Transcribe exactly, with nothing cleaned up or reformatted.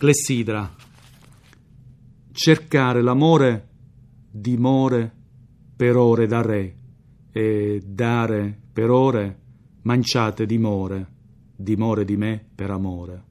Clessidra, cercare l'amore dimore per ore da re, e dare per ore manciate dimore, dimore di me per amore.